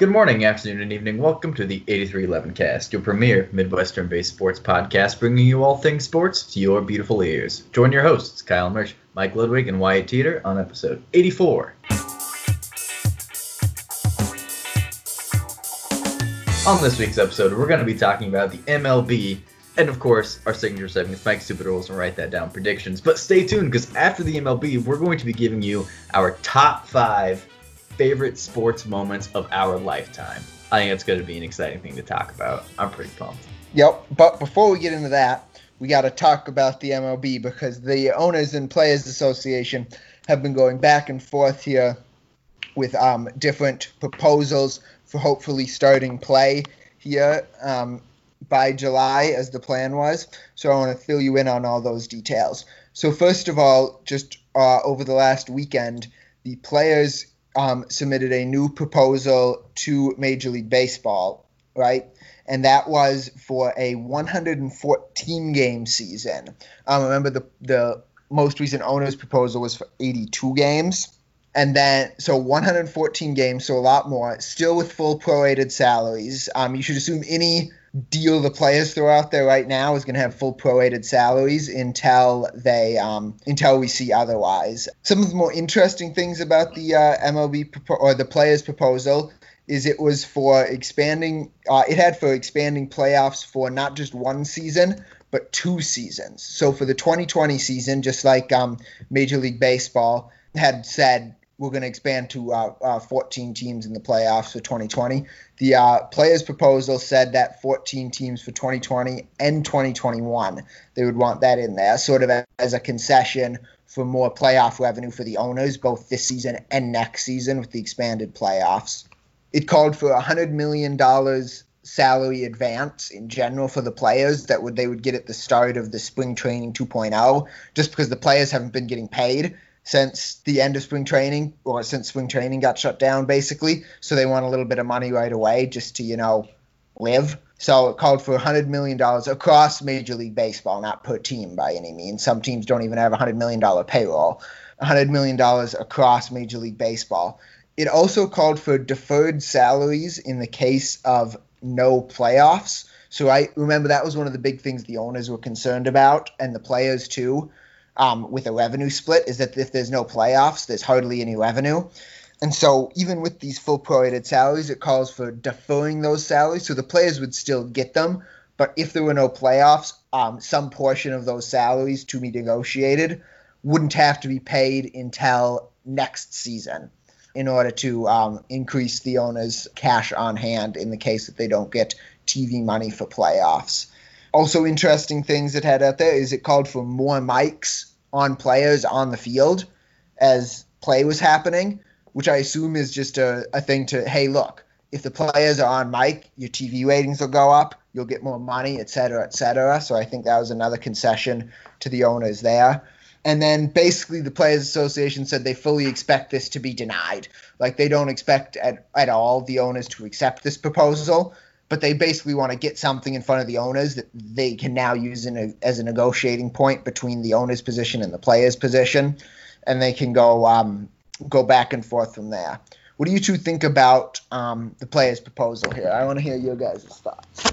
Good morning, afternoon, and evening. Welcome to the 8311Cast, your premier Midwestern-based sports podcast, bringing you all things sports to your beautiful ears. Join your hosts, Kyle Murch, Mike Ludwig, and Wyatt Teeter on episode 84. On this week's episode, we're going to be talking about the MLB and, of course, our signature segments, Mike Stupid Rules, and Write That Down predictions. But stay tuned, because after the MLB, we're going to be giving you our top five favorite sports moments of our lifetime. I think it's going to be an exciting thing to talk about. I'm pretty pumped. Yep, but before we get into that, we got to talk about the MLB because the Owners and Players Association have been going back and forth here with different proposals for hopefully starting play here by July, as the plan was. So I want to fill you in on all those details. So first of all, just over the last weekend, the players submitted a new proposal to Major League Baseball, right? And that was for a 114-game season. Remember, the most recent owner's proposal was for 82 games. And then, so 114 games, so a lot more, still with full prorated salaries. You should assume any deal the players throw out there right now is going to have full prorated salaries until we see otherwise. Some of the more interesting things about the the players' proposal is it was for expanding. It had for expanding playoffs for not just one season but two seasons. So for the 2020 season, just like Major League Baseball had said, we're going to expand to 14 teams in the playoffs for 2020. The players' proposal said that 14 teams for 2020 and 2021, they would want that in there, sort of as a concession for more playoff revenue for the owners, both this season and next season with the expanded playoffs. It called for $100 million salary advance in general for the players that they would get at the start of the spring training 2.0, just because the players haven't been getting paid since the end of spring training, or since spring training got shut down, basically. So they want a little bit of money right away just to, live. So it called for $100 million across Major League Baseball, not per team by any means. Some teams don't even have a $100 million payroll. $100 million across Major League Baseball. It also called for deferred salaries in the case of no playoffs. So I remember that was one of the big things the owners were concerned about, and the players too. With a revenue split, is that if there's no playoffs, there's hardly any revenue. And so even with these full prorated salaries, it calls for deferring those salaries. So the players would still get them, but if there were no playoffs, some portion of those salaries to be negotiated wouldn't have to be paid until next season in order to increase the owners' cash on hand in the case that they don't get TV money for playoffs. Also interesting things it had out there is it called for more mics on players on the field as play was happening, which I assume is just a thing to, hey, look, if the players are on mic, your TV ratings will go up, you'll get more money, et cetera, et cetera. So I think that was another concession to the owners there. And then basically the Players Association said they fully expect this to be denied. Like they don't expect at all the owners to accept this proposal, but they basically want to get something in front of the owners that they can now use as a negotiating point between the owner's position and the player's position, and they can go back and forth from there. What do you two think about the player's proposal here? I want to hear your guys' thoughts.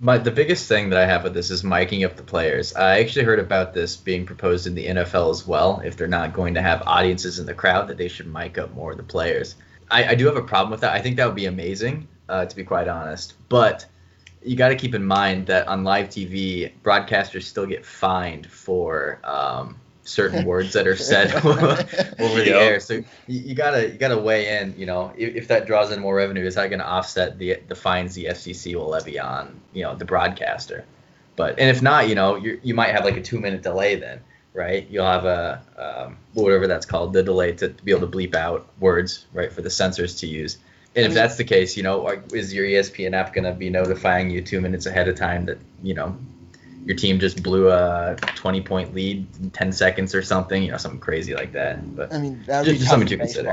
The biggest thing that I have with this is miking up the players. I actually heard about this being proposed in the NFL as well. If they're not going to have audiences in the crowd, that they should mic up more of the players. I do have a problem with that. I think that would be amazing. To be quite honest. But you got to keep in mind that on live TV, broadcasters still get fined for certain words that are said over the air. So you gotta weigh in. If that draws in more revenue, is that going to offset the fines the FCC will levy on the broadcaster? And if not, you might have like a 2-minute delay then, right? You'll have a whatever that's called, the delay to be able to bleep out words, right, for the censors to use. And if that's the case, is your ESPN app going to be notifying you 2 minutes ahead of time that, your team just blew a 20-point lead in 10 seconds or something, something crazy like that. But that would be just something to consider.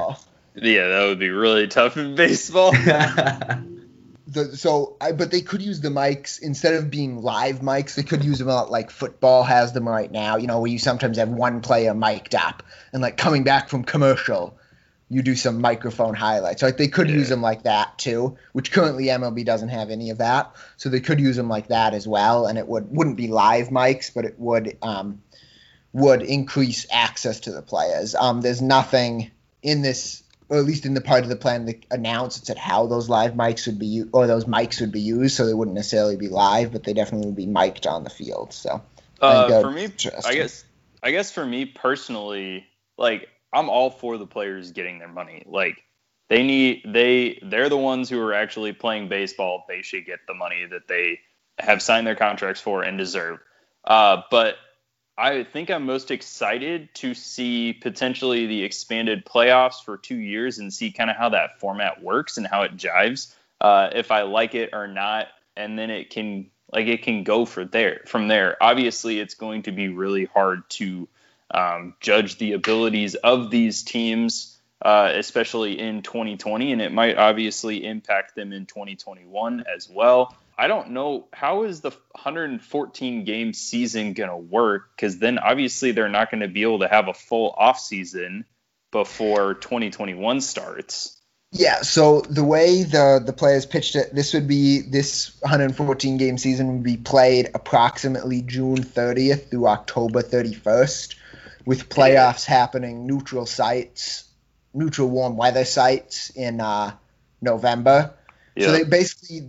Yeah, that would be really tough in baseball. But they could use the mics instead of being live mics. They could use them out like football has them right now, where you sometimes have one player mic'd up and like coming back from commercial. you do some microphone highlights. So, like, they could use them like that too, which currently MLB doesn't have any of that. So they could use them like that as well, and it wouldn't be live mics, but it would increase access to the players. There's nothing in this, or at least in the part of the plan that announced at how those live mics would be, or those mics would be used. So they wouldn't necessarily be live, but they definitely would be mic'd on the field. So for me, I guess for me personally, like, I'm all for the players getting their money. Like, they're the ones who are actually playing baseball. They should get the money that they have signed their contracts for and deserve. But I think I'm most excited to see potentially the expanded playoffs for 2 years and see kind of how that format works and how it jives, if I like it or not. And then it can go from there. Obviously, it's going to be really hard to judge the abilities of these teams, especially in 2020, and it might obviously impact them in 2021 as well. I don't know, how is the 114-game season going to work? Because then obviously they're not going to be able to have a full offseason before 2021 starts. Yeah, so the way the players pitched it, this 114-game season would be played approximately June 30th through October 31st. With playoffs happening neutral warm weather sites in November. Yeah. So they basically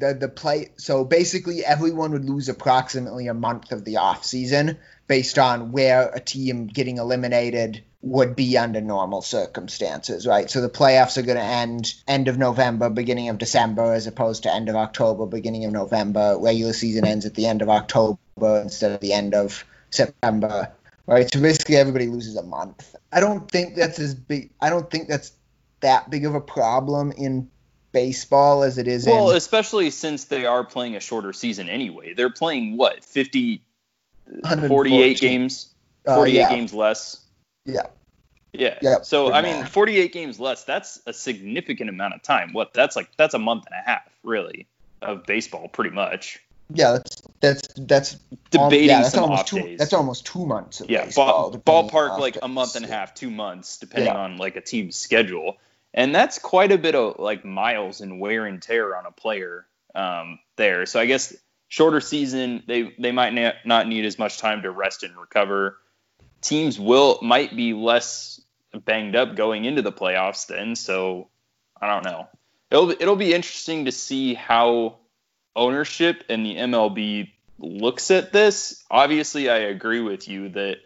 basically everyone would lose approximately a month of the off season based on where a team getting eliminated would be under normal circumstances, right? So the playoffs are going to end of November, beginning of December, as opposed to end of October, beginning of November. Regular season ends at the end of October instead of the end of September. Right, so basically everybody loses a month. I don't think that's that big of a problem in baseball as it is. Well, especially since they are playing a shorter season anyway. They're playing 48 games, 48 games less. Yeah. So I mean, 48 games less. That's a significant amount of time. That's a month and a half, really, of baseball, pretty much. Yeah, that's debating some off days. That's almost 2 months of baseball. Ballpark like a month and a half, 2 months, depending on like a team's schedule. And that's quite a bit of like miles and wear and tear on a player there. So I guess shorter season, they might not need as much time to rest and recover. Teams might be less banged up going into the playoffs then. So I don't know. It'll be interesting to see how ownership and the MLB looks at this. Obviously, I agree with you that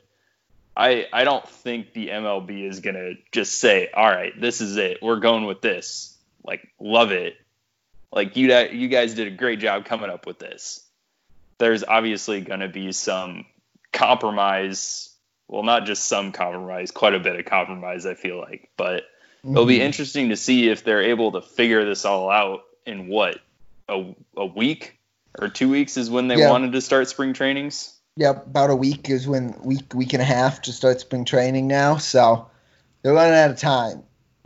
I don't think the MLB is going to just say, all right, this is it. We're going with this. Like, love it. Like, you guys did a great job coming up with this. There's obviously going to be some compromise. Well, not just some compromise, quite a bit of compromise, I feel like. But it'll be interesting to see if they're able to figure this all out in a week or 2 weeks is when they wanted to start spring trainings. Yeah, about a week is when week and a half to start spring training now. So they're running out of time.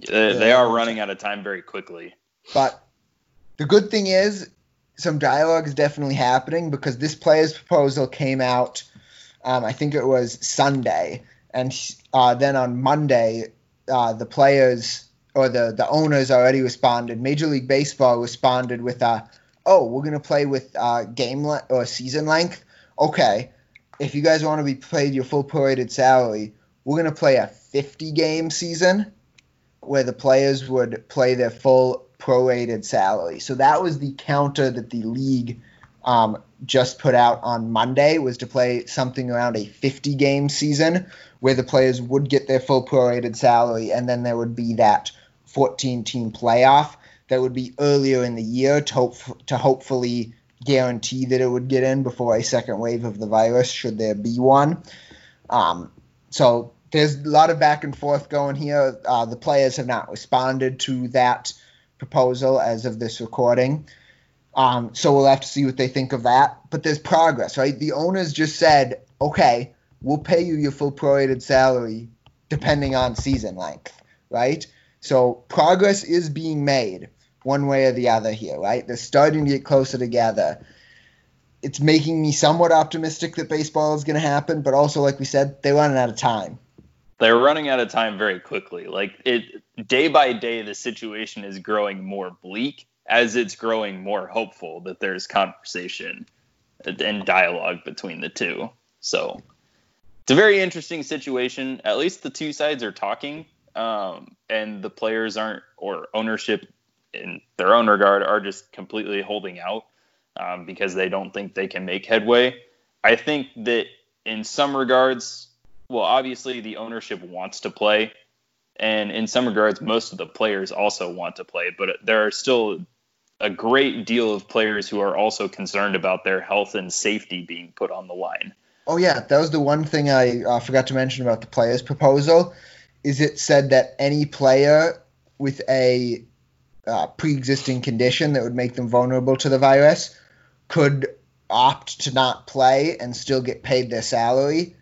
They are running out of time very quickly. But the good thing is some dialogue is definitely happening, because this player's proposal came out, I think it was Sunday, and then on Monday the players, or the owners already responded. Major League Baseball responded with, we're going to play with game length or season length. Okay, if you guys want to be paid your full prorated salary, we're going to play a 50-game season where the players would play their full prorated salary. So that was the counter that the league just put out on Monday, was to play something around a 50-game season where the players would get their full prorated salary, and then there would be that 14-team playoff that would be earlier in the year to hopefully guarantee that it would get in before a second wave of the virus, should there be one. So there's a lot of back and forth going here. The players have not responded to that proposal as of this recording. So we'll have to see what they think of that. But there's progress, right? The owners just said, okay, we'll pay you your full prorated salary depending on season length, right? So progress is being made one way or the other here, right? They're starting to get closer together. It's making me somewhat optimistic that baseball is going to happen, but also, like we said, they're running out of time. They're running out of time very quickly. Like, it day by day, the situation is growing more bleak as it's growing more hopeful that there's conversation and dialogue between the two. So it's a very interesting situation. At least the two sides are talking, and the players aren't, or ownership in their own regard, are just completely holding out because they don't think they can make headway. I think that in some regards, well, obviously the ownership wants to play, and in some regards, most of the players also want to play, but there are still a great deal of players who are also concerned about their health and safety being put on the line. Oh, yeah. That was the one thing I forgot to mention about the players' proposal, is it said that any player with a pre-existing condition that would make them vulnerable to the virus could opt to not play and still get paid their salary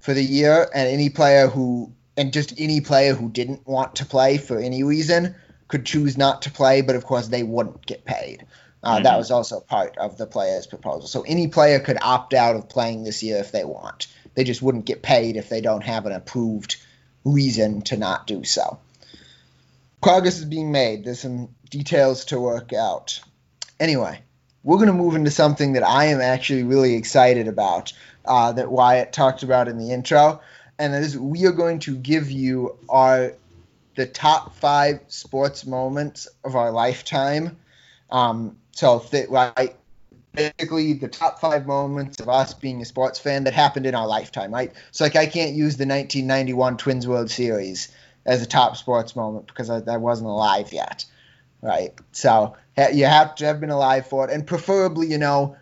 for the year, and any player who didn't want to play for any reason could choose not to play, but of course they wouldn't get paid. Mm-hmm. That was also part of the player's proposal. So any player could opt out of playing this year if they want. They just wouldn't get paid if they don't have an approved reason to not do so. Progress is being made. There's some details to work out. Anyway, we're going to move into something that I am actually really excited about, that Wyatt talked about in the intro, and that is we are going to give you the top 5 sports moments of our lifetime. Basically the top 5 moments of us being a sports fan that happened in our lifetime, right? So, like, I can't use the 1991 Twins World Series as a top sports moment because I wasn't alive yet, right? So you have to have been alive for it, and preferably,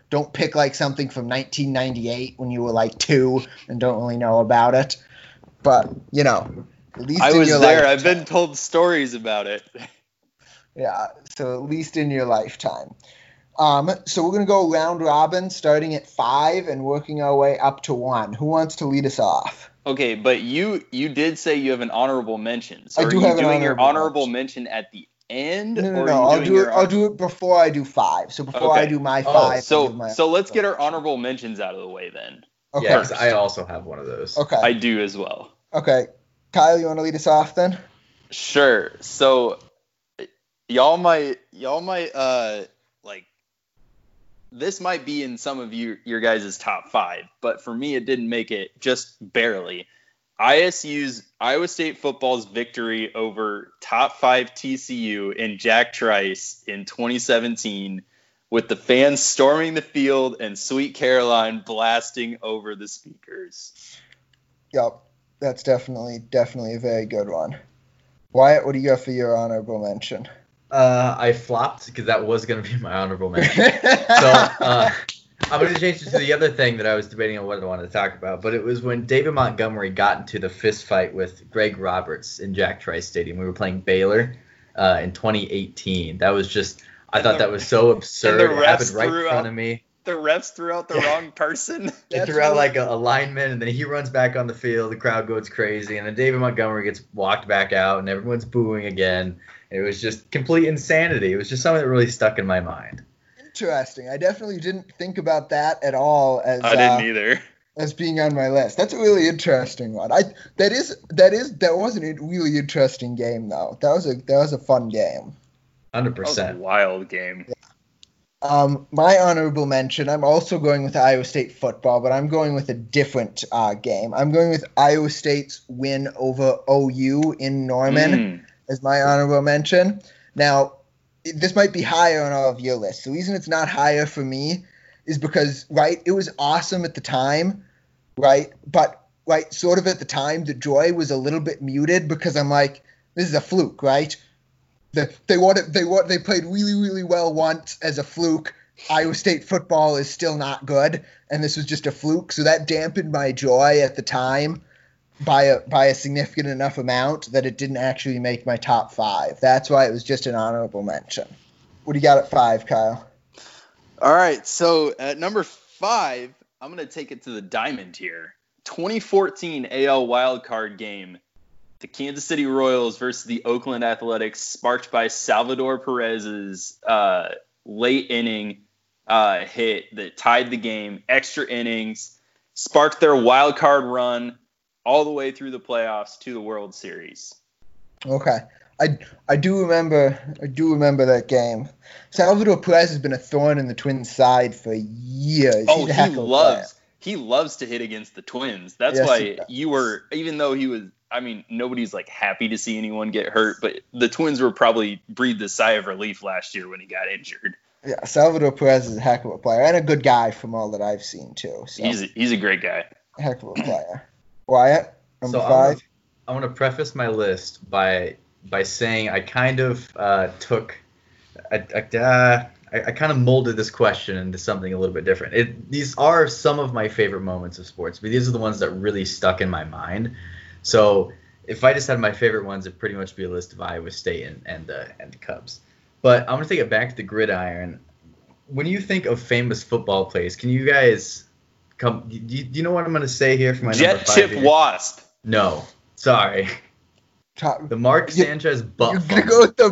don't pick like something from 1998 when you were like 2 and don't really know about it. But at least I was there. I've been told stories about it. Yeah, so at least in your lifetime. So we're gonna go round robin, starting at 5 and working our way up to 1. Who wants to lead us off? Okay, but you did say you have an honorable mention. So I do have an honorable mention. Are you doing your honorable mention at the end? No. I'll do it before I do 5. So before I do my 5. So let's get our honorable mentions out of the way then. Okay. Yeah, 'cause I also have one of those. Okay. I do as well. Okay. Kyle, you want to lead us off then? Sure. So y'all might like, this might be in some of your guys' top 5, but for me it didn't make it, just barely. Iowa State football's victory over top 5 TCU in Jack Trice in 2017, with the fans storming the field and Sweet Caroline blasting over the speakers. Yep, that's definitely a very good one. Wyatt, what do you got for your honorable mention? I flopped because that was going to be my honorable mention. So I'm going to change it to the other thing that I was debating on what I wanted to talk about, but it was when David Montgomery got into the fist fight with Greg Roberts in Jack Trice Stadium. We were playing Baylor in 2018. That was just, I thought that was so absurd. It happened right in front of me. The refs threw out the wrong person. They threw out like a lineman, and then he runs back on the field. The crowd goes crazy, and then David Montgomery gets walked back out, and everyone's booing again. It was just complete insanity. It was just something that really stuck in my mind. Interesting. I definitely didn't think about that at all. I didn't either. As being on my list. That's a really interesting one. That was a really interesting game though. That was a fun game. 100%. Wild game. Yeah. My honorable mention, I'm also going with Iowa State football, but I'm going with a different game. I'm going with Iowa State's win over OU in Norman as my honorable mention. Now, this might be higher on all of your lists. The reason it's not higher for me is because, right, it was awesome at the time, right? But, right, sort of at the time, the joy was a little bit muted because I'm like, this is a fluke, right? They played really, really well once as a fluke. Iowa State football is still not good, and this was just a fluke. So that dampened my joy at the time by a significant enough amount that it didn't actually make my top 5. That's why it was just an honorable mention. What do you got at 5, Kyle? All right, so at number 5, I'm going to take it to the diamond tier. 2014 AL wildcard game. The Kansas City Royals versus the Oakland Athletics, sparked by Salvador Perez's late inning hit that tied the game, extra innings, sparked their wild card run. all the way through the playoffs to the World Series. Okay. I do remember that game. Salvador Perez has been a thorn in the Twins' side for years. Oh, he loves to hit against the Twins. That's why you were, even though he was, I mean, nobody's like happy to see anyone get hurt, but the Twins were probably breathed a sigh of relief last year when he got injured. Yeah, Salvador Perez is a heck of a player and a good guy from all that I've seen too. So. He's a great guy. Heck of a player. Wyatt, number five. I want to preface my list by saying I kind of molded this question into something a little bit different. These are some of my favorite moments of sports, but these are the ones that really stuck in my mind. So if I just had my favorite ones, it'd pretty much be a list of Iowa State and the Cubs. But I'm going to take it back to the gridiron. When you think of famous football plays, can you guys come – do you know what I'm going to say here for my number five? Jet Chip Wasp. No. Sorry. The Mark Sanchez butt fumble. You're going to go with the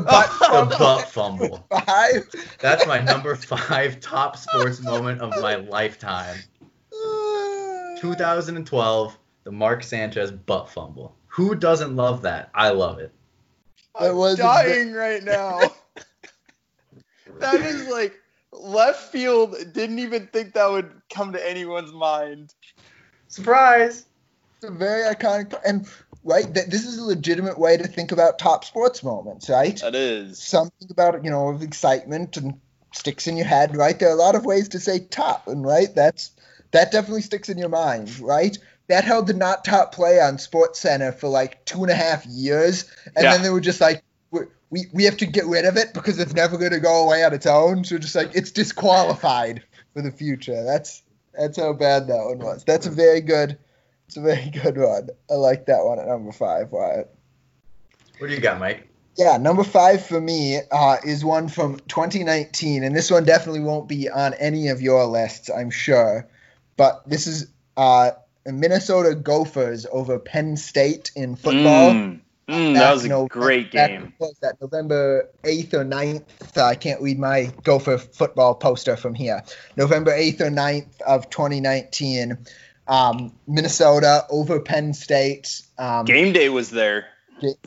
butt fumble. Five? That's my number five top sports moment of my lifetime. 2012, the Mark Sanchez butt fumble. Who doesn't love that? I love it. I'm dying right now. That is like left field. Didn't even think that would come to anyone's mind. Surprise. It's a very iconic. And right, this is a legitimate way to think about top sports moments, right? That is. Something about, of excitement and sticks in your head, right? There are a lot of ways to say top, and right, that definitely sticks in your mind, right? That held the not top play on SportsCenter for like 2.5 years, and then they were just like, we have to get rid of it because it's never going to go away on its own. So just like it's disqualified for the future. That's how bad that one was. It's a very good one. I like that one at number five. Wyatt. What do you got, Mike? Yeah, number five for me is one from 2019, and this one definitely won't be on any of your lists, I'm sure. But this is Minnesota Gophers over Penn State in football. That was a great game. Was that November 8th or 9th? I can't read my Gopher football poster from here. November 8th or 9th of 2019, Minnesota over Penn State. Game day was there.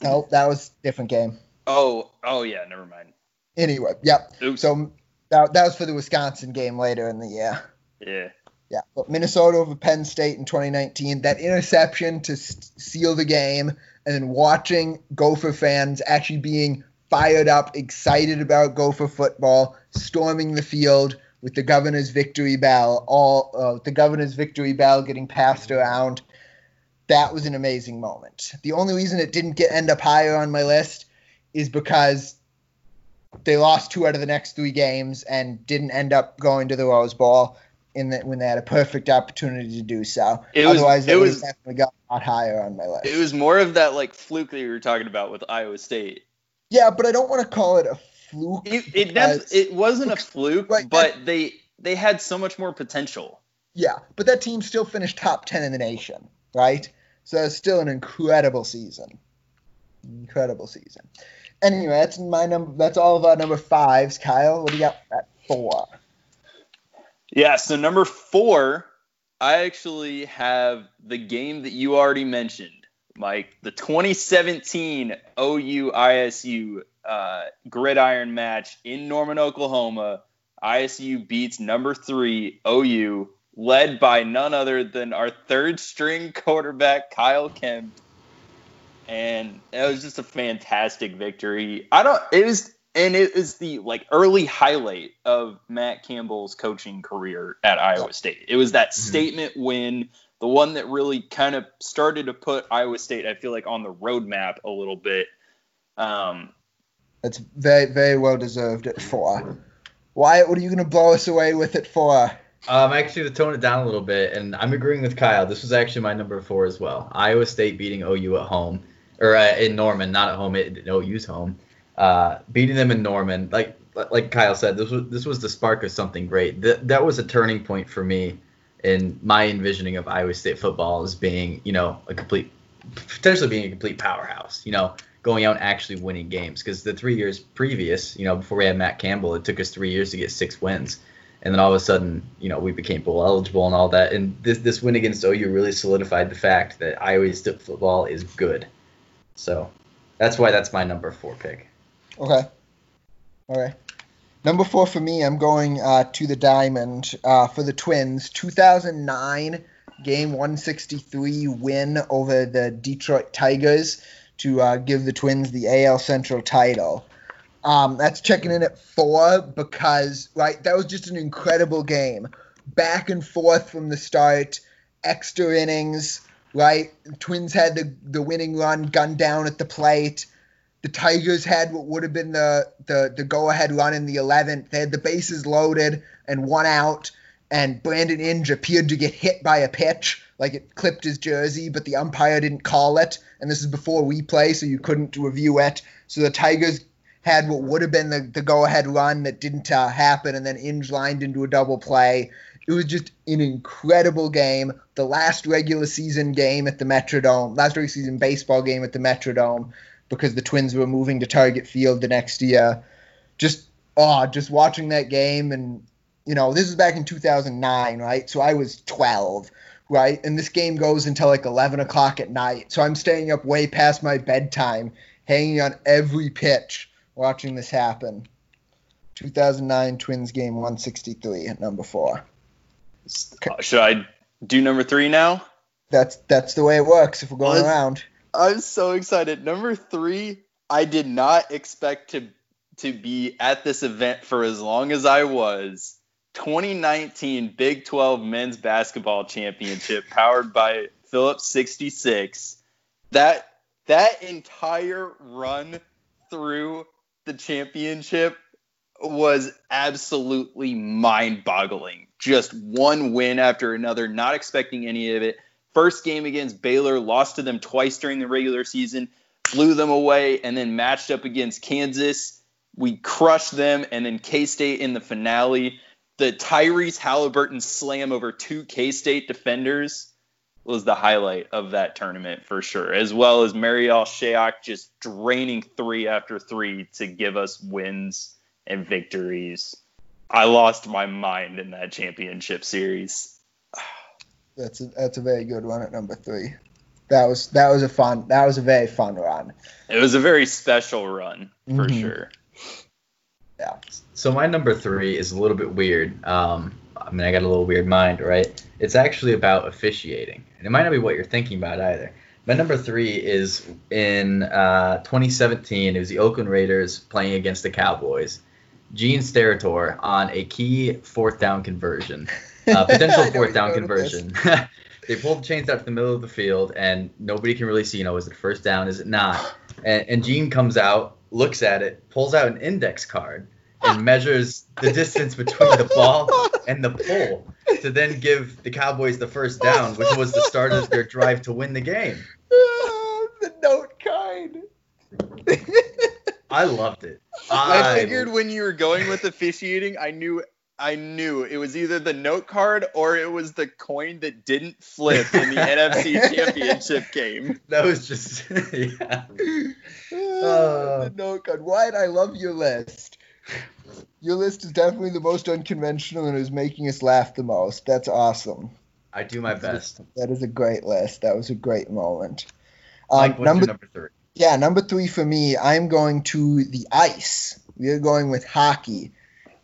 No, that was a different game. Oh yeah, never mind. Anyway, yep. Oops. So that was for the Wisconsin game later in the year. Yeah. Yeah, but Minnesota over Penn State in 2019, that interception to seal the game, and then watching Gopher fans actually being fired up, excited about Gopher football, storming the field with the governor's victory bell, getting passed around. That was an amazing moment. The only reason it didn't end up higher on my list is because they lost 2 out of the next 3 games and didn't end up going to the Rose Bowl. When they had a perfect opportunity to do so. Otherwise, it was definitely got a lot higher on my list. It was more of that like fluke that you were talking about with Iowa State. Yeah, but I don't want to call it a fluke. It wasn't a fluke, right, but they had so much more potential. Yeah, but that team still finished top 10 in the nation, right? So it's still an incredible season. Anyway, that's my number. That's all of our number fives. Kyle, what do you got at 4? Yeah, so number 4, I actually have the game that you already mentioned, Mike, the 2017 OU-ISU gridiron match in Norman, Oklahoma. ISU beats number 3 OU, led by none other than our third-string quarterback, Kyle Kemp. And it was just a fantastic victory. And it is the early highlight of Matt Campbell's coaching career at Iowa State. It was that statement win, the one that really kind of started to put Iowa State, I feel like, on the roadmap a little bit. It's very, very well deserved at 4. Wyatt, what are you going to blow us away with at 4? I'm actually to tone it down a little bit, and I'm agreeing with Kyle. This was actually my number 4 as well. Iowa State beating OU at home, or in Norman, not at home, at OU's home. Beating them in Norman, like Kyle said, this was the spark of something great. That was a turning point for me in my envisioning of Iowa State football as being, potentially being a complete powerhouse. Going out and actually winning games, because the 3 years previous, before we had Matt Campbell, it took us 3 years to get 6 wins, And then all of a sudden, you know, we became bowl eligible and all that. And this win against OU really solidified the fact that Iowa State football is good. So that's why that's my number 4 pick. Okay. All right. Number 4 for me, I'm going to the Diamond for the Twins. 2009 game 163 win over the Detroit Tigers to give the Twins the AL Central title. That's checking in at 4 because, right, that was just an incredible game. Back and forth from the start, extra innings, right? The Twins had the winning run gunned down at the plate. The Tigers had what would have been the go-ahead run in the 11th. They had the bases loaded and one out, and Brandon Inge appeared to get hit by a pitch. Like, it clipped his jersey, but the umpire didn't call it. And this is before replay, so you couldn't review it. So the Tigers had what would have been the go-ahead run that didn't happen, and then Inge lined into a double play. It was just an incredible game, the last regular season game at the Metrodome, last regular season baseball game at the Metrodome, because the Twins were moving to Target Field the next year. Just watching that game, and, you know, this was back in 2009, right? So I was 12, right? And this game goes until like 11 o'clock at night. So I'm staying up way past my bedtime, hanging on every pitch, watching this happen. 2009 Twins game 163 at number 4. Should I do number 3 now? That's the way it works if we're going around. I'm so excited. Number 3, I did not expect to be at this event for as long as I was. 2019 Big 12 Men's Basketball Championship powered by Phillips 66. That entire run through the championship was absolutely mind-boggling. Just one win after another, not expecting any of it. First game against Baylor, lost to them twice during the regular season, blew them away, and then matched up against Kansas. We crushed them, and then K-State in the finale. The Tyrese Halliburton slam over 2 K-State defenders was the highlight of that tournament for sure, as well as Marial Shayok just draining 3 after 3 to give us wins and victories. I lost my mind in that championship series. That's a very good one at number 3. That was a very fun run. It was a very special run for sure. Yeah. So my number 3 is a little bit weird. I mean, I got a little weird mind, right? It's actually about officiating. And it might not be what you're thinking about either. My number 3 is in 2017, it was the Oakland Raiders playing against the Cowboys. Gene Steratore on a key 4th down conversion, potential 4th down conversion. They pulled the chains out to the middle of the field, and nobody can really see, you know, is it first down, is it not? And Gene comes out, looks at it, pulls out an index card, and measures the distance between the ball and the pole to then give the Cowboys the first down, which was the start of their drive to win the game. The note card. I loved it. I figured when you were going with officiating, I knew it was either the note card or it was the coin that didn't flip in the NFC Championship game. That was just, yeah. The note card. Wyatt, I love your list. Your list is definitely the most unconventional and is making us laugh the most. That's awesome. I do my best. That is a great list. That was a great moment. Mike, what's your number 3? Yeah, number 3 for me, I'm going to the ice. We are going with hockey.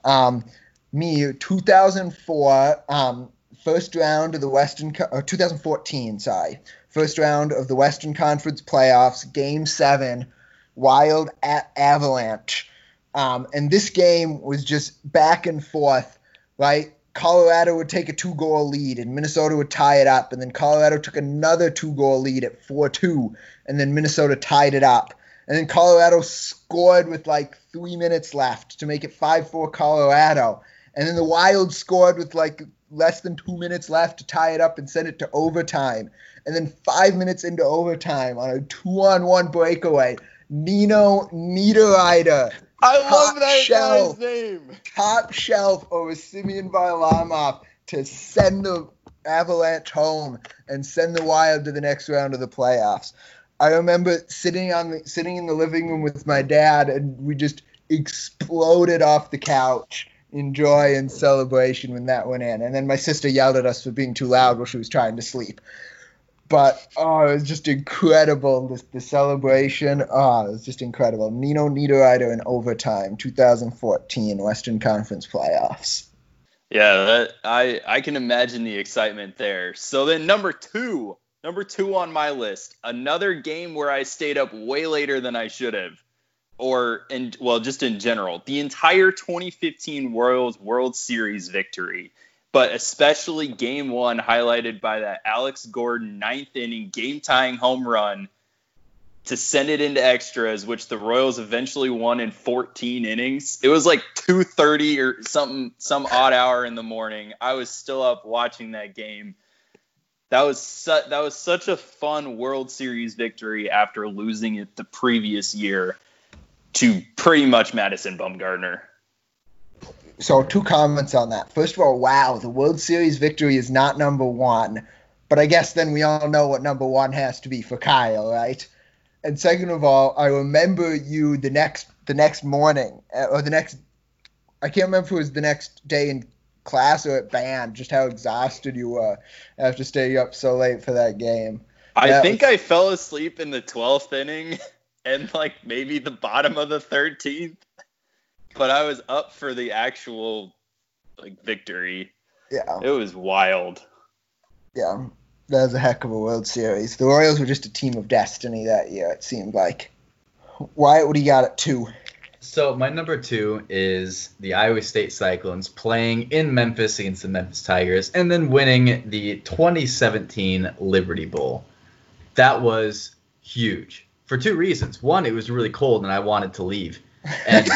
2004, first round of the 2014, sorry. First round of the Western Conference playoffs, game 7, Wild at Avalanche. And this game was just back and forth, right? Colorado would take a 2-goal lead, and Minnesota would tie it up, and then Colorado took another 2-goal lead at 4-2, and then Minnesota tied it up. And then Colorado scored with like 3 minutes left to make it 5-4 Colorado. And then the Wild scored with like less than 2 minutes left to tie it up and send it to overtime. And then 5 minutes into overtime on a 2-on-1 breakaway, Nino Niederreiter. I love that guy's name. Top shelf over Semyon Varlamov to send the Avalanche home and send the Wild to the next round of the playoffs. I remember sitting in the living room with my dad, and we just exploded off the couch in joy and celebration when that went in. And then my sister yelled at us for being too loud while she was trying to sleep. But, oh, it was just incredible, the celebration. Oh, it was just incredible. Nino Niederreiter in overtime, 2014 Western Conference playoffs. Yeah, I can imagine the excitement there. So then number two on my list, another game where I stayed up way later than I should have. Just in general, the entire 2015 Royals World Series victory, but especially Game 1 highlighted by that Alex Gordon 9th inning game-tying home run to send it into extras, which the Royals eventually won in 14 innings. It was like 2:30 or some odd hour in the morning. I was still up watching that game. That was such a fun World Series victory after losing it the previous year to pretty much Madison Bumgarner. So 2 comments on that. First of all, wow, the World Series victory is not number one, but I guess then we all know what number one has to be for Kyle, right? And second of all, I remember you the next morning, or the next, I can't remember if it was the next day in class or at band, just how exhausted you were after staying up so late for that game. I fell asleep in the 12th inning and like maybe the bottom of the 13th, but I was up for the actual like victory. Yeah. It was wild. Yeah. That was a heck of a World Series. The Royals were just a team of destiny that year, it seemed like. Wyatt, what do you got at 2? So my number 2 is the Iowa State Cyclones playing in Memphis against the Memphis Tigers and then winning the 2017 Liberty Bowl. That was huge for 2 reasons. One, it was really cold and I wanted to leave. And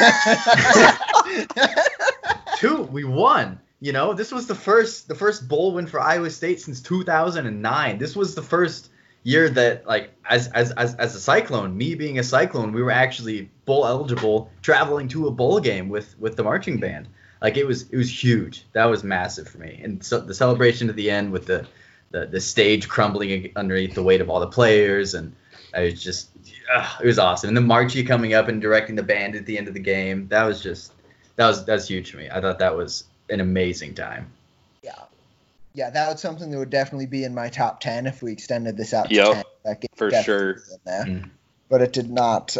2, we won. You know, this was the first bowl win for Iowa State since 2009. This was the first year that, like, as a Cyclone, me being a Cyclone, we were actually bowl eligible, traveling to a bowl game with the marching band. Like, it was huge. That was massive for me. And so the celebration at the end with the stage crumbling underneath the weight of all the players, and I was just, it was awesome. And then Marchie coming up and directing the band at the end of the game, that was huge for me. I thought that was an amazing time. Yeah, that was something that would definitely be in my top 10 if we extended this out to 10. That game for sure. In there. Mm. But it did not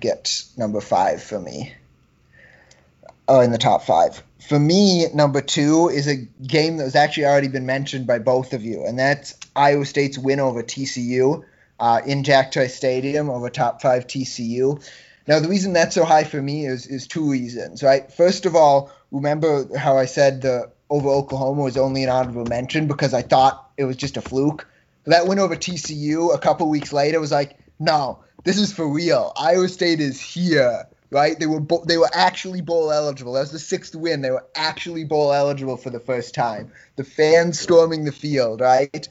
get number 5 for me. Oh, in the top 5. For me, number 2 is a game that was actually already been mentioned by both of you, and that's Iowa State's win over TCU in Jack Trice Stadium over top 5 TCU. Now, the reason that's so high for me is 2 reasons, right? First of all, remember how I said the over Oklahoma was only an honorable mention because I thought it was just a fluke? That win over TCU a couple weeks later was like, no, this is for real. Iowa State is here, right? They were actually bowl eligible. That was the 6th win. They were actually bowl eligible for the first time. The fans storming the field, right?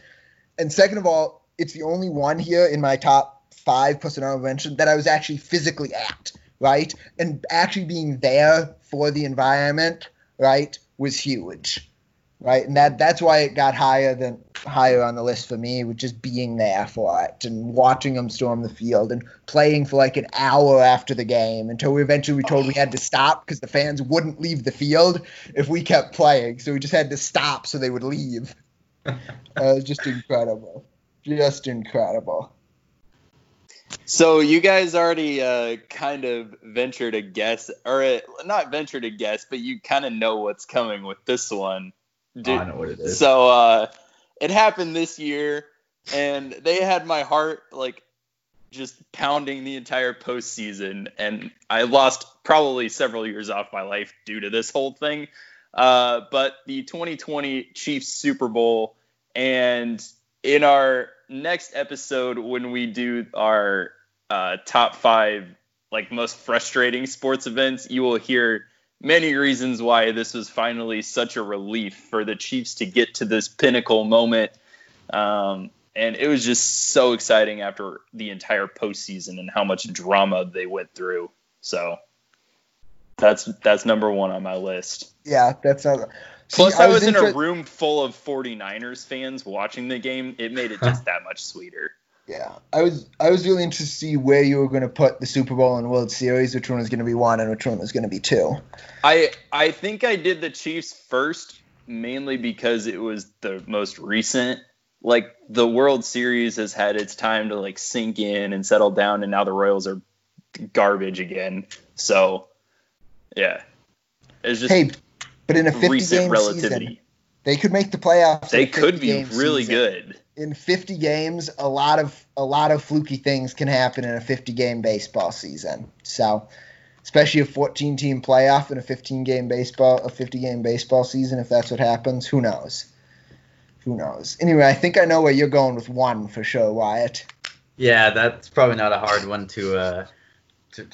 And second of all, it's the only one here in my top 5 plus an honorable mention that I was actually physically at, right? And actually being there for the environment, right, was huge, right? And that's why it got higher on the list for me, with just being there for it and watching them storm the field and playing for like an hour after the game until we eventually were told we had to stop because the fans wouldn't leave the field if we kept playing. So we just had to stop so they would leave. It was just incredible. Just incredible. So you guys already kind of ventured a guess, or not ventured a guess, but you kind of know what's coming with this one. Dude, I know what it is. So it happened this year, and they had my heart like just pounding the entire postseason, and I lost probably several years off my life due to this whole thing. But the 2020 Chiefs Super Bowl, and in our next episode, when we do our top 5 like most frustrating sports events, you will hear many reasons why this was finally such a relief for the Chiefs to get to this pinnacle moment. And it was just so exciting after the entire postseason and how much drama they went through. So that's number 1 on my list. Yeah, that's not. Plus, I was in a room full of 49ers fans watching the game. It made it just that much sweeter. Yeah, I was really interested to see where you were going to put the Super Bowl and World Series, which one was going to be one and which one was going to be two. I think I did the Chiefs first, mainly because it was the most recent. Like, the World Series has had its time to, like, sink in and settle down, and now the Royals are garbage again. So, yeah. It's just but in a 50-game relativity. Season, they could make the playoffs. They could be really good. In 50 games, a lot of fluky things can happen in a 50-game baseball season. So, especially a 14-team playoff in a 50-game baseball season, if that's what happens, who knows? Who knows? Anyway, I think I know where you're going with one for sure, Wyatt. Yeah, that's probably not a hard one to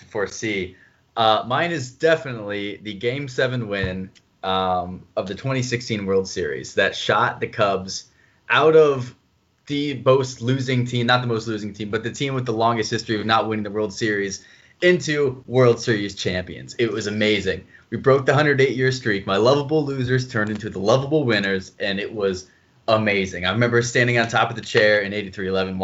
foresee. Mine is definitely the Game 7 win of the 2016 World Series that shot the Cubs out of the most losing team, not the most losing team, but the team with the longest history of not winning the World Series into World Series champions. It was amazing. We broke the 108-year streak. My lovable losers turned into the lovable winners, and it was amazing. I remember standing on top of the chair in 8311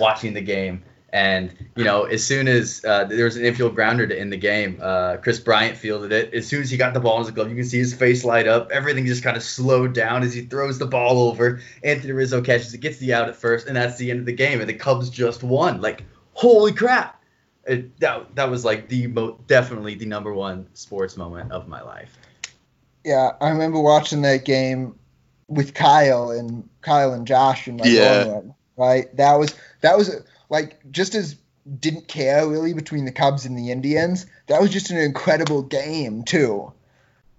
watching the game, and, you know, as soon as there was an infield grounder to end the game, Chris Bryant fielded it. As soon as he got the ball in his glove, you can see his face light up. Everything just kind of slowed down as he throws the ball over. Anthony Rizzo catches it, gets the out at first, and that's the end of the game. And the Cubs just won. Like, holy crap. That was, like, definitely the number one sports moment of my life. Yeah, I remember watching that game with Kyle and Josh in my own one, right? That was like, just as didn't care really between the Cubs and the Indians, that was just an incredible game too.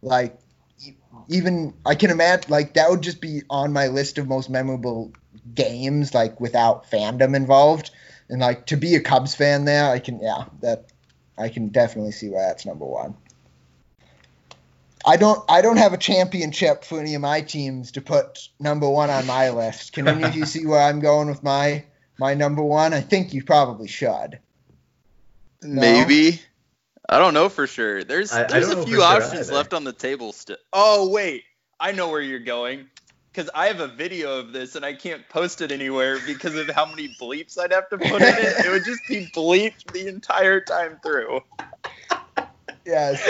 Like, even I can imagine, like, that would just be on my list of most memorable games, like, without fandom involved. And, like, to be a Cubs fan there, I can definitely see why that's number one. I don't have a championship for any of my teams to put number one on my list. Can any of you see where I'm going with my number one? I think you probably should. No? Maybe. I don't know for sure. There's a few options left on the table still. Oh, wait. I know where you're going. Because I have a video of this, and I can't post it anywhere because of how many bleeps I'd have to put in it. It would just be bleeped the entire time through. Yes.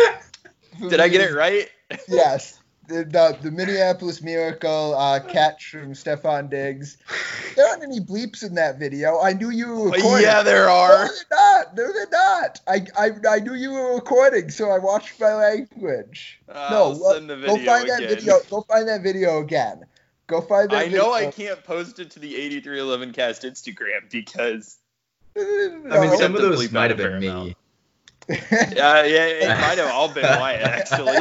Did I get it right? Yes. The Minneapolis Miracle catch from Stefon Diggs. There aren't any bleeps in that video. I knew you were recording. Yeah, there are. No, they're not. I knew you were recording, so I watched my language. Go find that video again. Go find that video. I know I can't post it to the 8311Cast Instagram because... some of those might have been me. Yeah, it might have all been Wyatt, actually.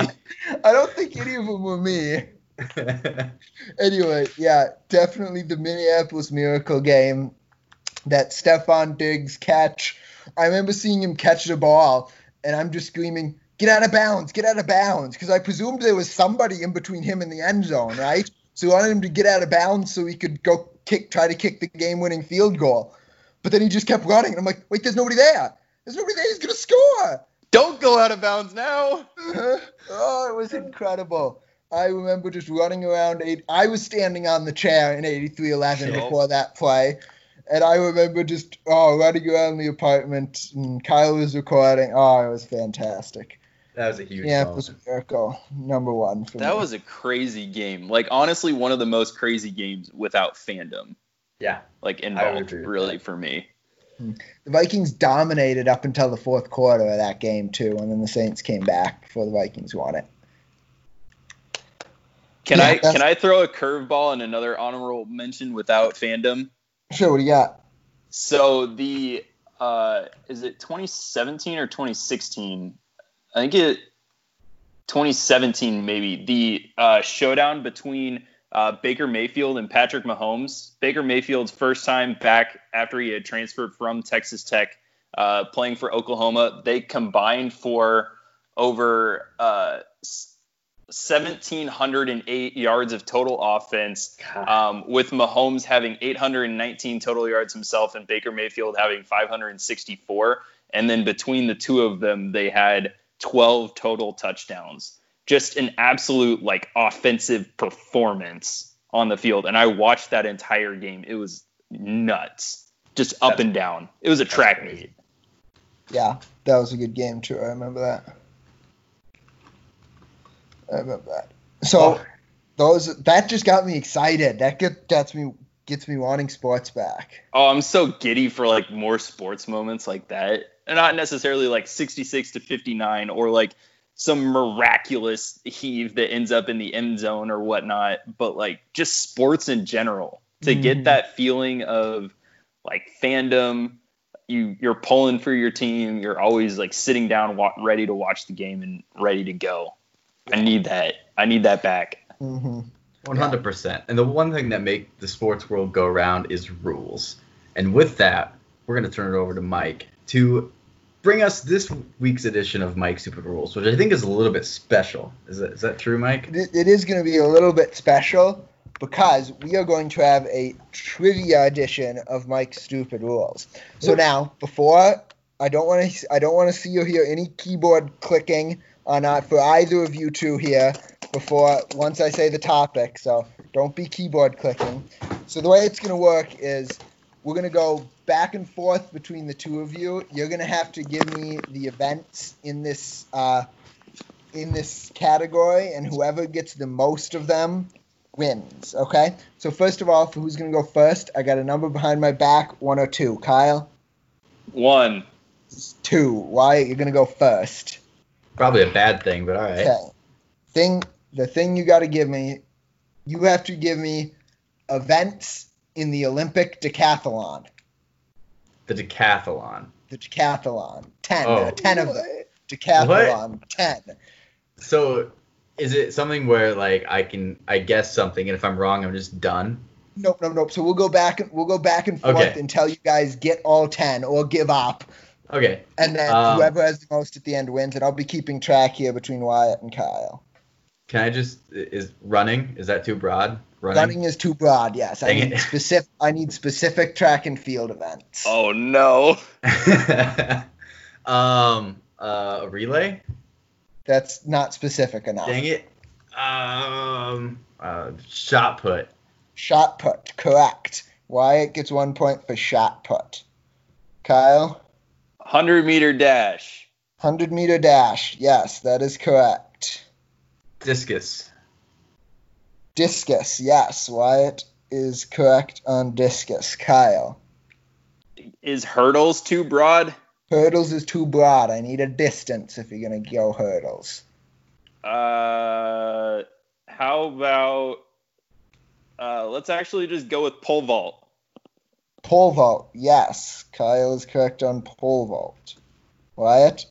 I don't think any of them were me. Anyway, yeah, definitely the Minneapolis Miracle game. That Stefon Diggs catch. I remember seeing him catch the ball, and I'm just screaming, "Get out of bounds! Get out of bounds!" Because I presumed there was somebody in between him and the end zone, right? So I wanted him to get out of bounds so he could go try to kick the game-winning field goal. But then he just kept running, and I'm like, "Wait, there's nobody there." There's nobody there. He's going to score. Don't go out of bounds now. Oh, it was incredible. I remember just running around. I was standing on the chair in 8311 before that play. And I remember just running around the apartment. And Kyle was recording. Oh, it was fantastic. That was a huge moment. It was a miracle. Number one for me. That was a crazy game. Like, honestly, one of the most crazy games without fandom. Yeah. Like, involved, really, for me. The Vikings dominated up until the fourth quarter of that game, too, and then the Saints came back before the Vikings won it. Can I throw a curveball and another honorable mention without fandom? Sure, what do you got? So the is it 2017 or 2016? I think it 2017 maybe. The showdown between Baker Mayfield and Patrick Mahomes. Baker Mayfield's first time back after he had transferred from Texas Tech, playing for Oklahoma. They combined for over 1,708 yards of total offense, with Mahomes having 819 total yards himself and Baker Mayfield having 564. And then between the two of them, they had 12 total touchdowns. Just an absolute, like, offensive performance on the field. And I watched that entire game. It was nuts. just up and down. It was a track meet. Yeah, that was a good game, too. I remember that. So that just got me excited. That gets me wanting sports back. Oh, I'm so giddy for like more sports moments like that. And not necessarily like 66-59 or like some miraculous heave that ends up in the end zone or whatnot, but like just sports in general. To get that feeling of like fandom, you're pulling for your team. You're always like sitting down, ready to watch the game and ready to go. I need that. I need that back. 100%. And the one thing that make the sports world go around is rules. And with that, we're going to turn it over to Mike to bring us this week's edition of Mike's Super Rules, which I think is a little bit special. Is that true, Mike? It is going to be a little bit special because we are going to have a trivia edition of Mike's Stupid Rules. So now, before I don't want to see or hear any keyboard clicking or not for either of you two here once I say the topic, so don't be keyboard clicking. So the way it's going to work is we're going to go back and forth between the two of you. You're going to have to give me the events in this category, and whoever gets the most of them wins, okay? So first of all, for who's going to go first, I got a number behind my back, 1 or 2. Kyle? 1. 2. Wyatt, you're going to go first. Probably a bad thing, but all right. Okay. The thing you got to give me, you have to give me events in the Olympic decathlon. The decathlon. 10. Oh. 10 of them. Decathlon. What? 10. So is it something where like I guess something, and if I'm wrong, I'm just done? Nope. So we'll go back and forth until you guys get all 10 or give up. Okay. And then whoever has the most at the end wins, and I'll be keeping track here between Wyatt and Kyle. Can I just – is running, is that too broad? Running is too broad, yes. I need specific track and field events. Oh, no. A relay? That's not specific enough. Dang it. Shot put. Shot put, correct. Wyatt gets 1 point for shot put. Kyle? 100-meter dash. 100-meter dash, yes, that is correct. Discus, yes. Wyatt is correct on discus. Kyle. Is hurdles too broad? Hurdles is too broad. I need a distance if you're going to go hurdles. How about let's actually just go with pole vault. Pole vault, yes. Kyle is correct on pole vault. Wyatt?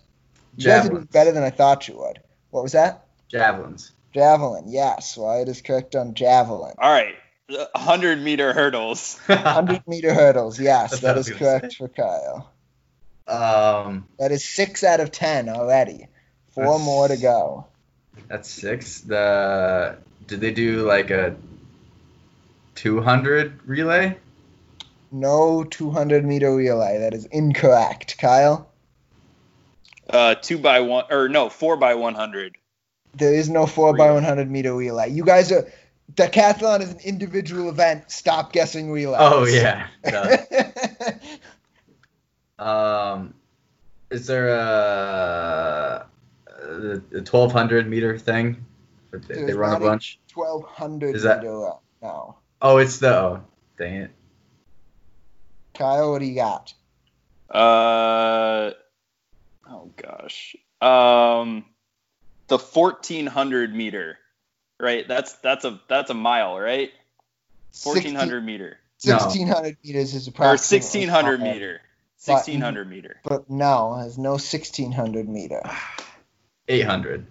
You guys are doing better than I thought you would. What was that? Javelin, yes. Wyatt is correct on javelin. All right. 100-meter hurdles. 100-meter hurdles, yes. That is correct for Kyle. That is 6 out of 10 already. 4 more to go. That's 6. Did they do like a 200 relay? No 200-meter relay. That is incorrect. Kyle? 4 by 100. There is no 4 by 100 meter relay. You guys are decathlon is an individual event. Stop guessing relays. Oh yeah. Is there a 1200 meter thing? They run a bunch. 1200 meter now. Oh, it's the. Oh, dang it. Kyle, what do you got? Oh gosh. The 1400 meter, right? That's a mile, right? 1400 meter. 1600 meters is approximately. Or 1600 meter. 1600 meter. But no, there's no 1600 meter. 800.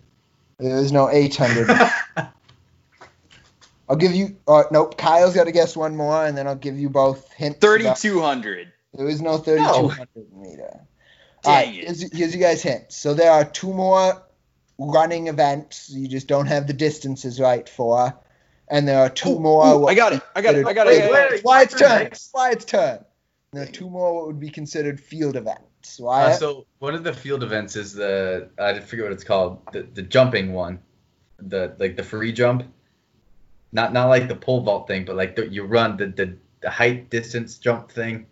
There is no 800. I'll give you. Nope. Kyle's got to guess one more, and then I'll give you both hints. 3200. There is no 3200 meter. Dang it. Here's you guys hints. So there are 2 more. Running events you just don't have the distances right for, and there are 2 more. I got it. Wyatt's turn. There are 2 more what would be considered field events. Wyatt? So one of the field events is the I forget what it's called, the jumping one, the free jump, not like the pole vault thing, but like you run the height distance jump thing.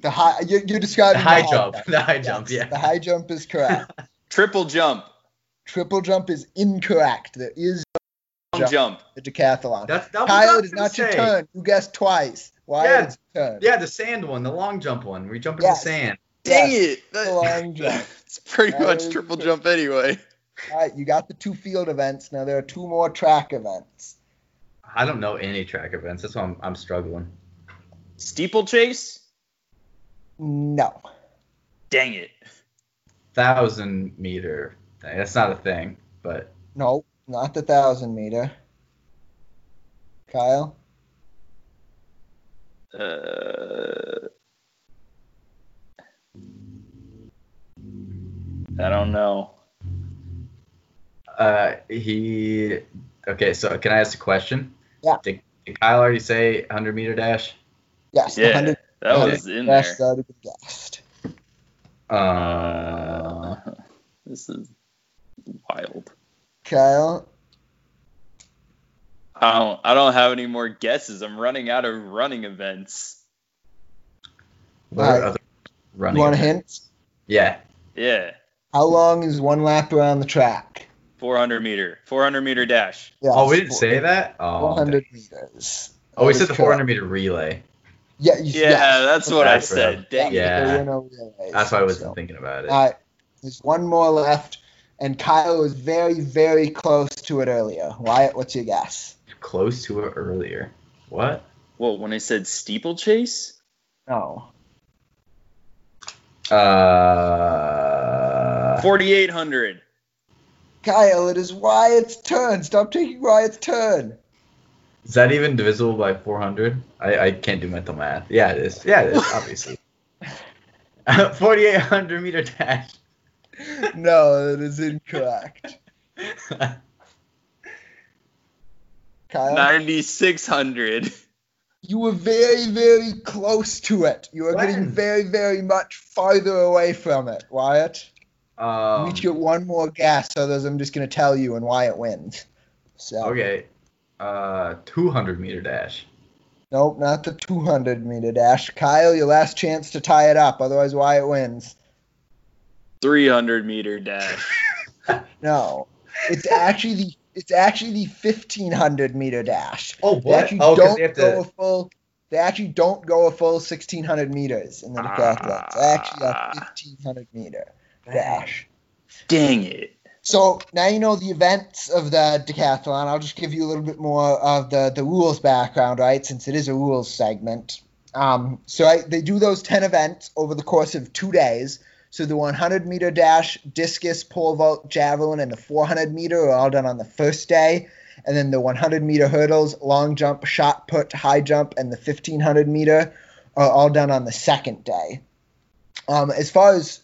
The high, you're describing the high jump. The high jump, yes. The high jump is correct. Triple jump. Triple jump is incorrect. There is a jump. The decathlon. That Kyle, it is not your turn. You guessed twice. Wyatt, it's your turn. Yeah, the sand one, the long jump one. We jump in the sand. Dang it. The long jump. It's pretty much triple jump anyway. All right, you got the two field events. Now there are two more track events. I don't know any track events. That's why I'm struggling. Steeplechase? No. Dang it. 1,000 meter thing. That's not a thing, but. No, not the 1,000 meter. Kyle? I don't know. Okay, so can I ask a question? Yeah. Did Kyle already say 100 meter dash? Yes. Yeah, 100, that 100 was in dash there. This is wild. Kyle? I don't have any more guesses. I'm running out of running events. What other running? You want events? A hint? Yeah. How long is one lap around the track? 400 meter dash. Yes, we didn't say that? 400 meters. Oh, we said the 400 meter relay. Yeah, that's what I said. Dang. Yeah. That's why I wasn't thinking about it. All right. There's one more left, and Kyle was very, very close to it earlier. Wyatt, what's your guess? Close to it earlier. What? Well, when I said steeplechase? No. 4,800. Kyle, it is Wyatt's turn. Stop taking Wyatt's turn. Is that even divisible by 400? I can't do mental math. Yeah, it is. Yeah, it is, obviously. 4,800 meter dash. No, that is incorrect. 9,600. You were very, very close to it. You were getting very, very much farther away from it, Wyatt. You need to get one more guess, otherwise I'm just going to tell you and Wyatt wins. So. Okay. 200 meter dash. Nope, not the 200 meter dash. Kyle, your last chance to tie it up, otherwise Wyatt wins. 300 meter dash. No, it's actually the 1500 meter dash. Oh, what? They actually don't go a full 1600 meters in the decathlon. It's actually a 1500 meter dash. Dang it. So now you know the events of the decathlon. I'll just give you a little bit more of the rules background, right, since it is a rules segment. They do those 10 events over the course of 2 days. So the 100-meter dash, discus, pole vault, javelin, and the 400-meter are all done on the first day. And then the 100-meter hurdles, long jump, shot put, high jump, and the 1500-meter are all done on the second day. As far as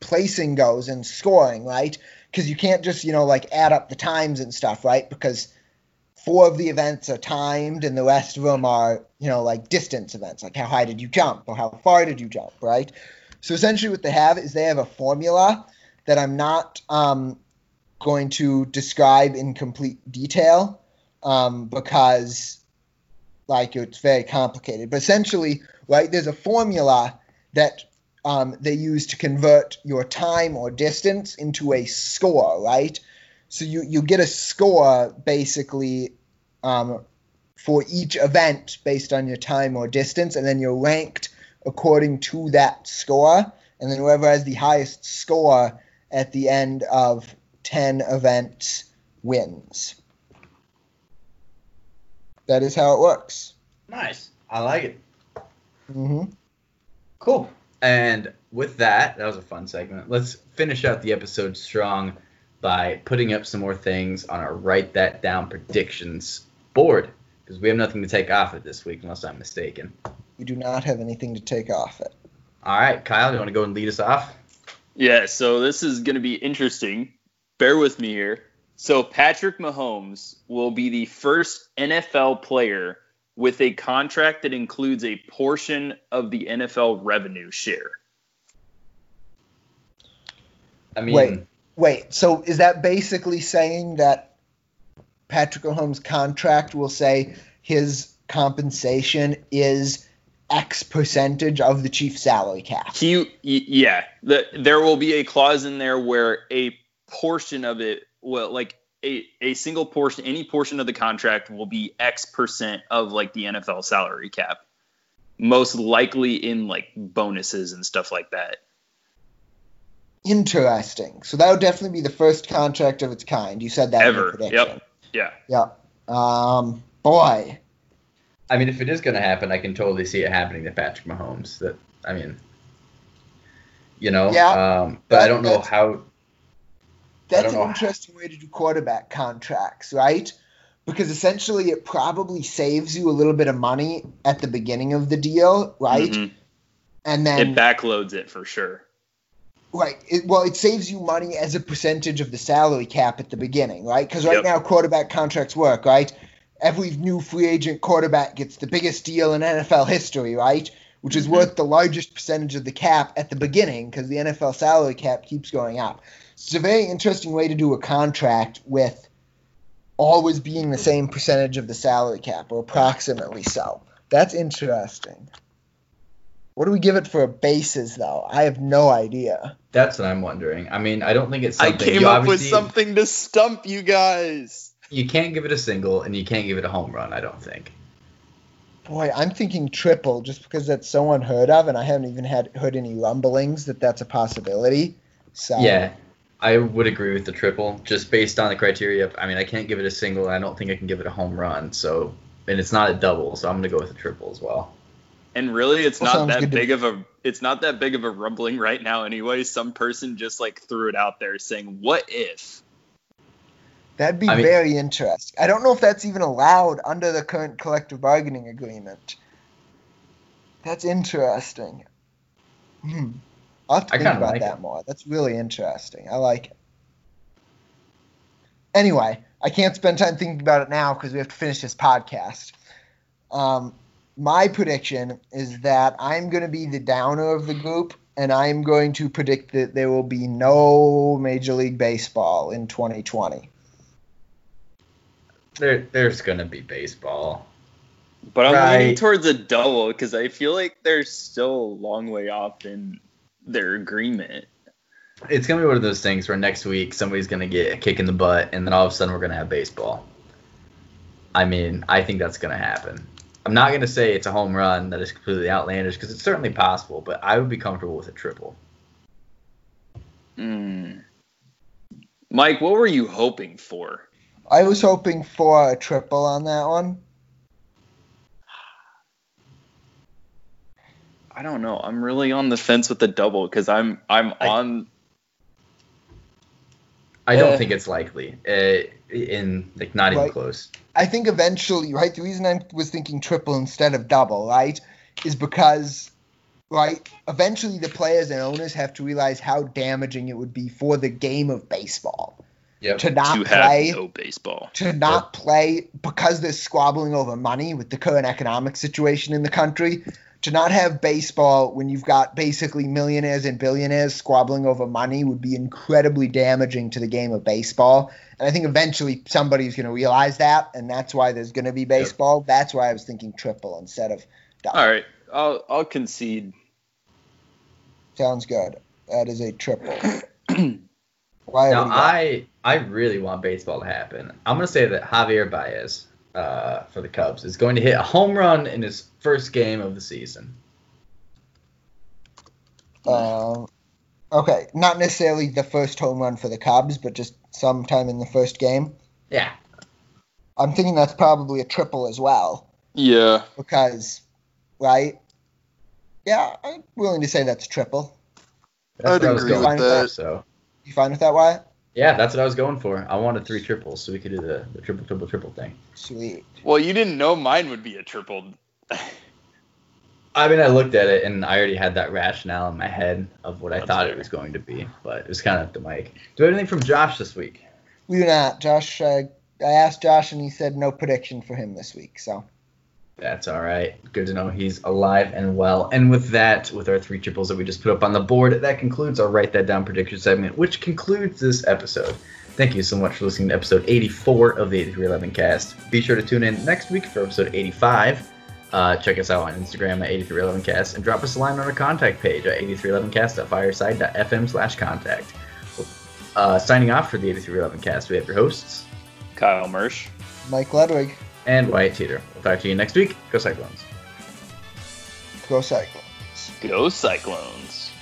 placing goes and scoring, right, because you can't just, add up the times and stuff, right, because 4 of the events are timed and the rest of them are, distance events, like how high did you jump or how far did you jump, right? So essentially what they have is they have a formula that I'm not going to describe in complete detail because, it's very complicated. But essentially, right, there's a formula that they use to convert your time or distance into a score, right? So you get a score, basically, for each event based on your time or distance, and then you're ranked according to that score. And then whoever has the highest score at the end of 10 events wins. That is how it works. Nice. I like it. Mm-hmm. Cool. And with that was a fun segment. Let's finish out the episode strong by putting up some more things on our Write That Down predictions board, because we have nothing to take off it this week, unless I'm mistaken. We do not have anything to take off it. All right, Kyle, do you want to go and lead us off? Yeah, so this is going to be interesting. Bear with me here. So Patrick Mahomes will be the first NFL player with a contract that includes a portion of the NFL revenue share. I mean, wait. So is that basically saying that Patrick Mahomes' contract will say his compensation is X percentage of the Chiefs' salary cap. There will be a clause in there where a portion of it, well, like a single portion, any portion of the contract will be X percent of like the NFL salary cap, most likely in like bonuses and stuff like that. Interesting. So that would definitely be the first contract of its kind. You said that ever. In the prediction. Yep. Yeah. Yeah. Boy. I mean, if it is going to happen, I can totally see it happening to Patrick Mahomes. That, I mean, you know, but I don't know how. That's an interesting way to do quarterback contracts, right? Because essentially it probably saves you a little bit of money at the beginning of the deal, right? Mm-hmm. And then it backloads it for sure. Right. It saves you money as a percentage of the salary cap at the beginning, right? Because now quarterback contracts work, right? Every new free agent quarterback gets the biggest deal in NFL history, right? Which is worth the largest percentage of the cap at the beginning because the NFL salary cap keeps going up. It's a very interesting way to do a contract with always being the same percentage of the salary cap, or approximately so. That's interesting. What do we give it for a basis, though? I have no idea. That's what I'm wondering. I mean, I don't think it's something. I came up with something to stump you guys. You can't give it a single, and you can't give it a home run, I don't think. Boy, I'm thinking triple, just because that's so unheard of, and I haven't even heard any rumblings that that's a possibility. So yeah, I would agree with the triple, just based on the criteria. I mean, I can't give it a single, and I don't think I can give it a home run. So, and it's not a double, so I'm going to go with a triple as well. And really, it's not that big of a rumbling right now anyway. Some person just like threw it out there saying, "What if?" That'd be very interesting. I don't know if that's even allowed under the current collective bargaining agreement. That's interesting. I'll have to think about that more. That's really interesting. I like it. Anyway, I can't spend time thinking about it now because we have to finish this podcast. My prediction is that I'm going to be the downer of the group, and I'm going to predict that there will be no Major League Baseball in 2020. There's going to be baseball. But I'm leaning towards a double because I feel like they're still a long way off in their agreement. It's going to be one of those things where next week somebody's going to get a kick in the butt and then all of a sudden we're going to have baseball. I mean, I think that's going to happen. I'm not going to say it's a home run that is completely outlandish because it's certainly possible, but I would be comfortable with a triple. Mike, what were you hoping for? I was hoping for a triple on that one. I don't know. I'm really on the fence with the double because I don't think it's likely. Not even close. I think eventually, right? The reason I was thinking triple instead of double, right, is because, right, eventually the players and owners have to realize how damaging it would be for the game of baseball. Yep. To not play because they're squabbling over money with the current economic situation in the country. To not have baseball when you've got basically millionaires and billionaires squabbling over money would be incredibly damaging to the game of baseball. And I think eventually somebody's going to realize that, and that's why there's going to be baseball. Yep. That's why I was thinking triple instead of double. All right, I'll concede. Sounds good. That is a triple. Now, I really want baseball to happen. I'm going to say that Javier Baez for the Cubs is going to hit a home run in his first game of the season. Okay, not necessarily the first home run for the Cubs, but just sometime in the first game. Yeah. I'm thinking that's probably a triple as well. Yeah. Because, right? Yeah, I'm willing to say that's a triple. I'd agree with that. So. You fine with that, Wyatt? Yeah, that's what I was going for. I wanted three triples, so we could do the triple, triple, triple thing. Sweet. Well, you didn't know mine would be a triple. I mean, I looked at it, and I already had that rationale in my head of what I thought it was going to be, but it was kind of up to Mike. Do we have anything from Josh this week? We do not. Josh, I asked Josh, and he said no prediction for him this week, so. That's all right. Good to know he's alive and well. And with that, with our three triples that we just put up on the board, that concludes our Write That Down Prediction segment, which concludes this episode. Thank you so much for listening to episode 84 of the 8311 Cast. Be sure to tune in next week for episode 85. Check us out on Instagram at 8311Cast, and drop us a line on our contact page at 8311cast.fireside.fm/contact. Signing off for the 8311Cast, we have your hosts, Kyle Murch, Mike Ludwig, and Wyatt Teeter. We'll talk to you next week. Go Cyclones. Go Cyclones. Go Cyclones.